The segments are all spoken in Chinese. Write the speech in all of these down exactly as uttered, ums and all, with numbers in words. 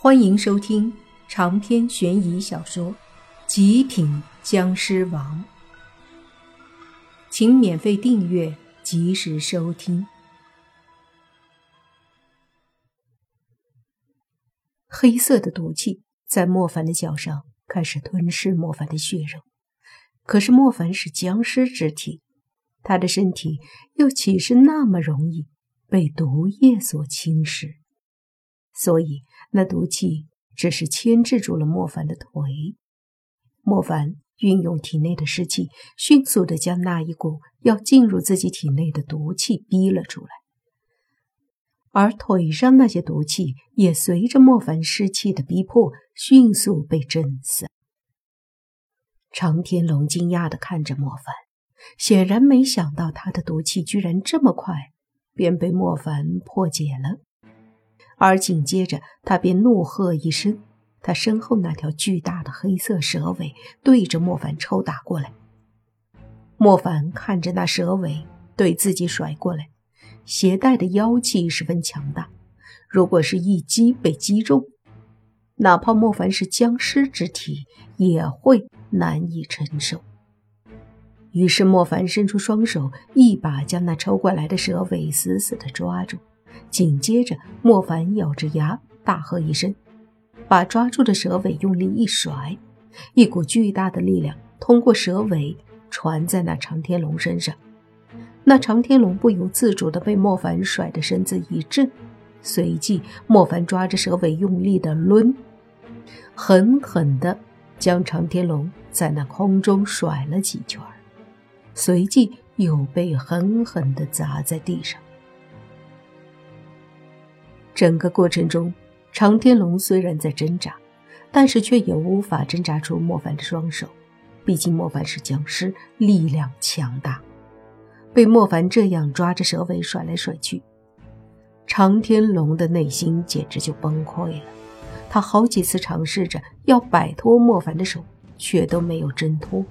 欢迎收听长篇悬疑小说《极品僵尸王》，请免费订阅，及时收听。黑色的毒气在莫凡的脚上开始吞噬莫凡的血肉，可是莫凡是僵尸之体，他的身体又岂是那么容易被毒液所侵蚀？所以那毒气只是牵制住了莫凡的腿。莫凡运用体内的湿气，迅速地将那一股要进入自己体内的毒气逼了出来，而腿上那些毒气也随着莫凡湿气的逼迫迅速被震散。长天龙惊讶地看着莫凡，显然没想到他的毒气居然这么快便被莫凡破解了，而紧接着他便怒喝一声，他身后那条巨大的黑色蛇尾对着莫凡抽打过来。莫凡看着那蛇尾对自己甩过来，携带的妖气十分强大，如果是一击被击中，哪怕莫凡是僵尸之体也会难以承受。于是莫凡伸出双手，一把将那抽过来的蛇尾死死地抓住，紧接着莫凡咬着牙大喝一声，把抓住的蛇尾用力一甩，一股巨大的力量通过蛇尾传在那长天龙身上。那长天龙不由自主地被莫凡甩的身子一震，随即莫凡抓着蛇尾用力地抡，狠狠地将长天龙在那空中甩了几圈，随即又被狠狠地砸在地上。整个过程中，长天龙虽然在挣扎，但是却也无法挣扎出莫凡的双手，毕竟莫凡是僵尸，力量强大。被莫凡这样抓着蛇尾甩来甩去，长天龙的内心简直就崩溃了。他好几次尝试着要摆脱莫凡的手，却都没有挣脱。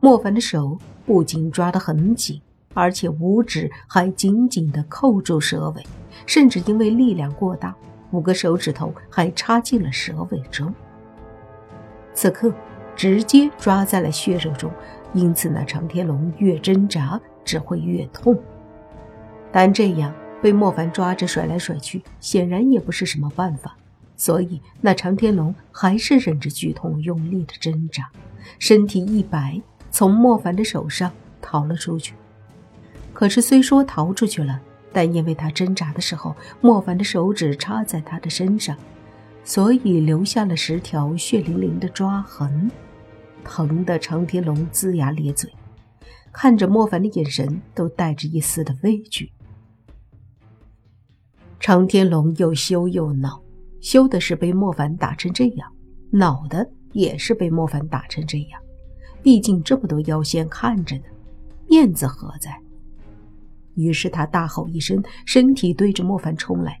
莫凡的手不仅抓得很紧，而且五指还紧紧地扣住蛇尾，甚至因为力量过大，五个手指头还插进了蛇尾中，此刻直接抓在了血肉中。因此那长天龙越挣扎只会越痛，但这样被莫凡抓着甩来甩去显然也不是什么办法，所以那长天龙还是忍着剧痛用力的挣扎，身体一摆从莫凡的手上逃了出去。可是虽说逃出去了，但因为他挣扎的时候莫凡的手指插在他的身上，所以留下了十条血淋淋的抓痕，疼得长天龙龇牙咧嘴，看着莫凡的眼神都带着一丝的畏惧。长天龙又羞又恼，羞的是被莫凡打成这样，恼的也是被莫凡打成这样，毕竟这么多妖仙看着呢，面子何在？于是他大吼一声，身体对着莫凡冲来，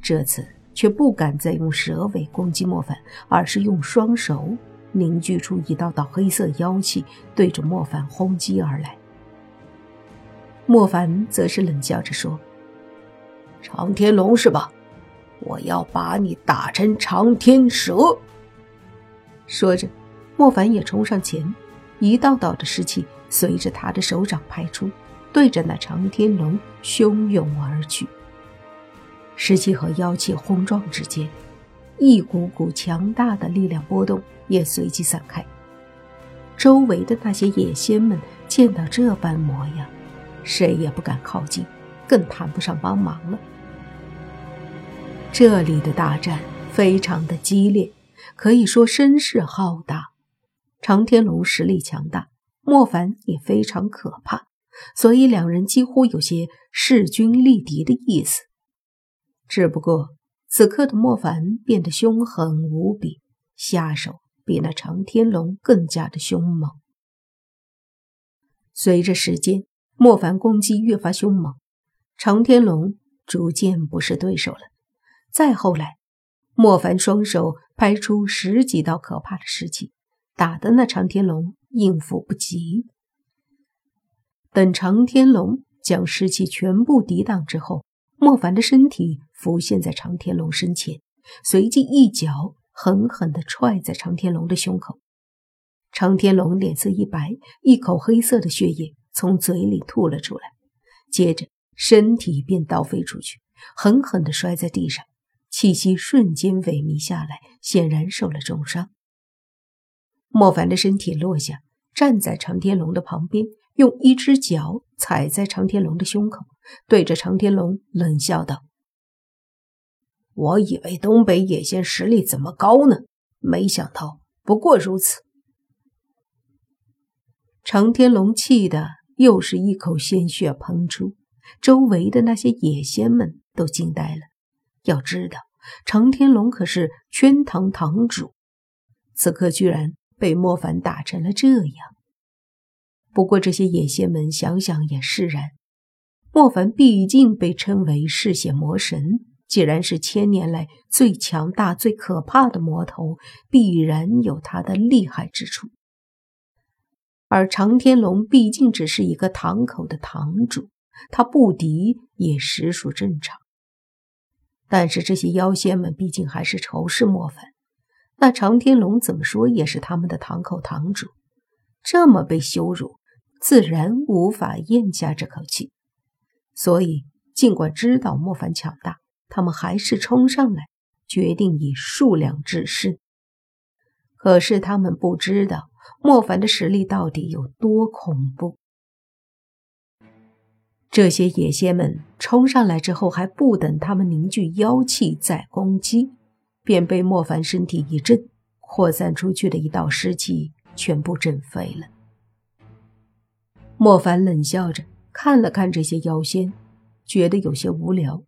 这次却不敢再用蛇尾攻击莫凡，而是用双手凝聚出一道道黑色妖气对着莫凡轰击而来。莫凡则是冷笑着说，长天龙是吧？我要把你打成长天蛇。说着莫凡也冲上前，一道道的湿气随着他的手掌拍出，对着那长天龙汹涌而去。湿气和妖气轰撞之间，一股股强大的力量波动也随即散开。周围的那些野仙们见到这般模样，谁也不敢靠近，更谈不上帮忙了。这里的大战非常的激烈，可以说声势浩大。长天龙实力强大，莫凡也非常可怕，所以两人几乎有些势均力敌的意思。只不过此刻的莫凡变得凶狠无比，下手比那长天龙更加的凶猛。随着时间，莫凡攻击越发凶猛，长天龙逐渐不是对手了。再后来，莫凡双手拍出十几道可怕的尸气，打得那长天龙应付不及。等长天龙将尸气全部抵挡之后，莫凡的身体浮现在长天龙身前，随即一脚狠狠地踹在常天龙的胸口。常天龙脸色一白，一口黑色的血液从嘴里吐了出来，接着身体便倒飞出去，狠狠地摔在地上，气息瞬间萎靡下来，显然受了重伤。莫凡的身体落下，站在常天龙的旁边，用一只脚踩在常天龙的胸口，对着常天龙冷笑道：“我以为东北野仙实力怎么高呢，没想到不过如此。”常天龙气得又是一口鲜血喷出，周围的那些野仙们都惊呆了。要知道，常天龙可是圈堂堂主，此刻居然被莫凡打成了这样。不过这些野仙们想想也释然，莫凡毕竟被称为嗜血魔神，既然是千年来最强大最可怕的魔头，必然有他的厉害之处。而常天龙毕竟只是一个堂口的堂主，他不敌也实属正常。但是这些妖仙们毕竟还是仇视莫凡，那常天龙怎么说也是他们的堂口堂主，这么被羞辱，自然无法咽下这口气。所以尽管知道莫凡强大，他们还是冲上来，决定以数量制胜。可是他们不知道莫凡的实力到底有多恐怖。这些野仙们冲上来之后，还不等他们凝聚妖气再攻击，便被莫凡身体一震，扩散出去的一道尸气全部震飞了。莫凡冷笑着看了看这些妖仙，觉得有些无聊，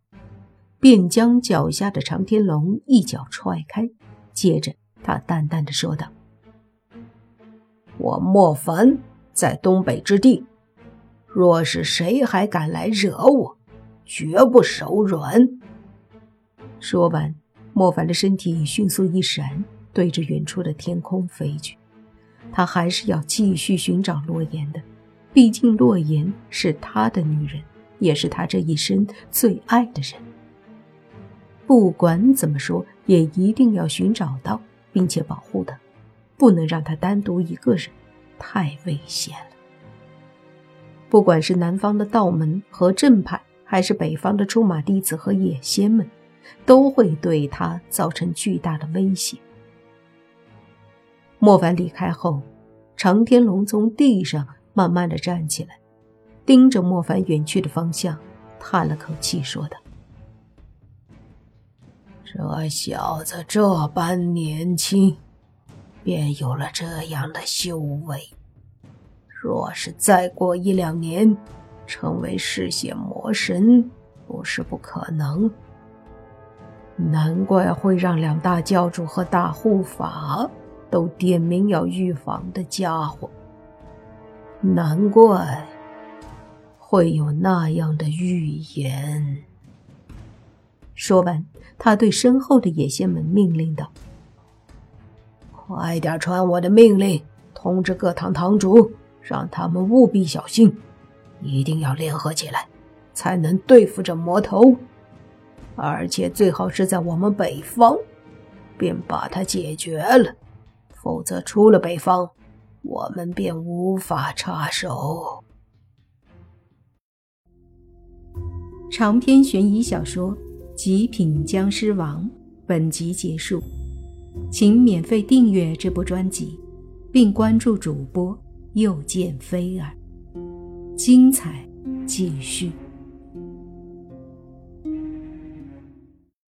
便将脚下的常天龙一脚踹开，接着他淡淡地说道：“我莫凡在东北之地，若是谁还敢来惹我，绝不手软。”说完，莫凡的身体迅速一闪，对着远处的天空飞去。他还是要继续寻找洛言的，毕竟洛言是他的女人，也是他这一生最爱的人。不管怎么说，也一定要寻找到，并且保护他，不能让他单独一个人，太危险了。不管是南方的道门和正派，还是北方的出马弟子和野仙们，都会对他造成巨大的威胁。莫凡离开后，常天龙从地上慢慢地站起来，盯着莫凡远去的方向，叹了口气说道：“这小子这般年轻，便有了这样的修为，若是再过一两年，成为嗜血魔神不是不可能。难怪会让两大教主和大护法都点名要预防的家伙，难怪会有那样的预言。”说完，他对身后的野仙们命令道：“快点传我的命令，通知各堂堂主，让他们务必小心，一定要联合起来，才能对付这魔头。而且最好是在我们北方，便把他解决了，否则出了北方，我们便无法插手。”长篇悬疑小说《极品僵尸王》本集结束。请免费订阅这部专辑，并关注主播又见菲儿，精彩继续。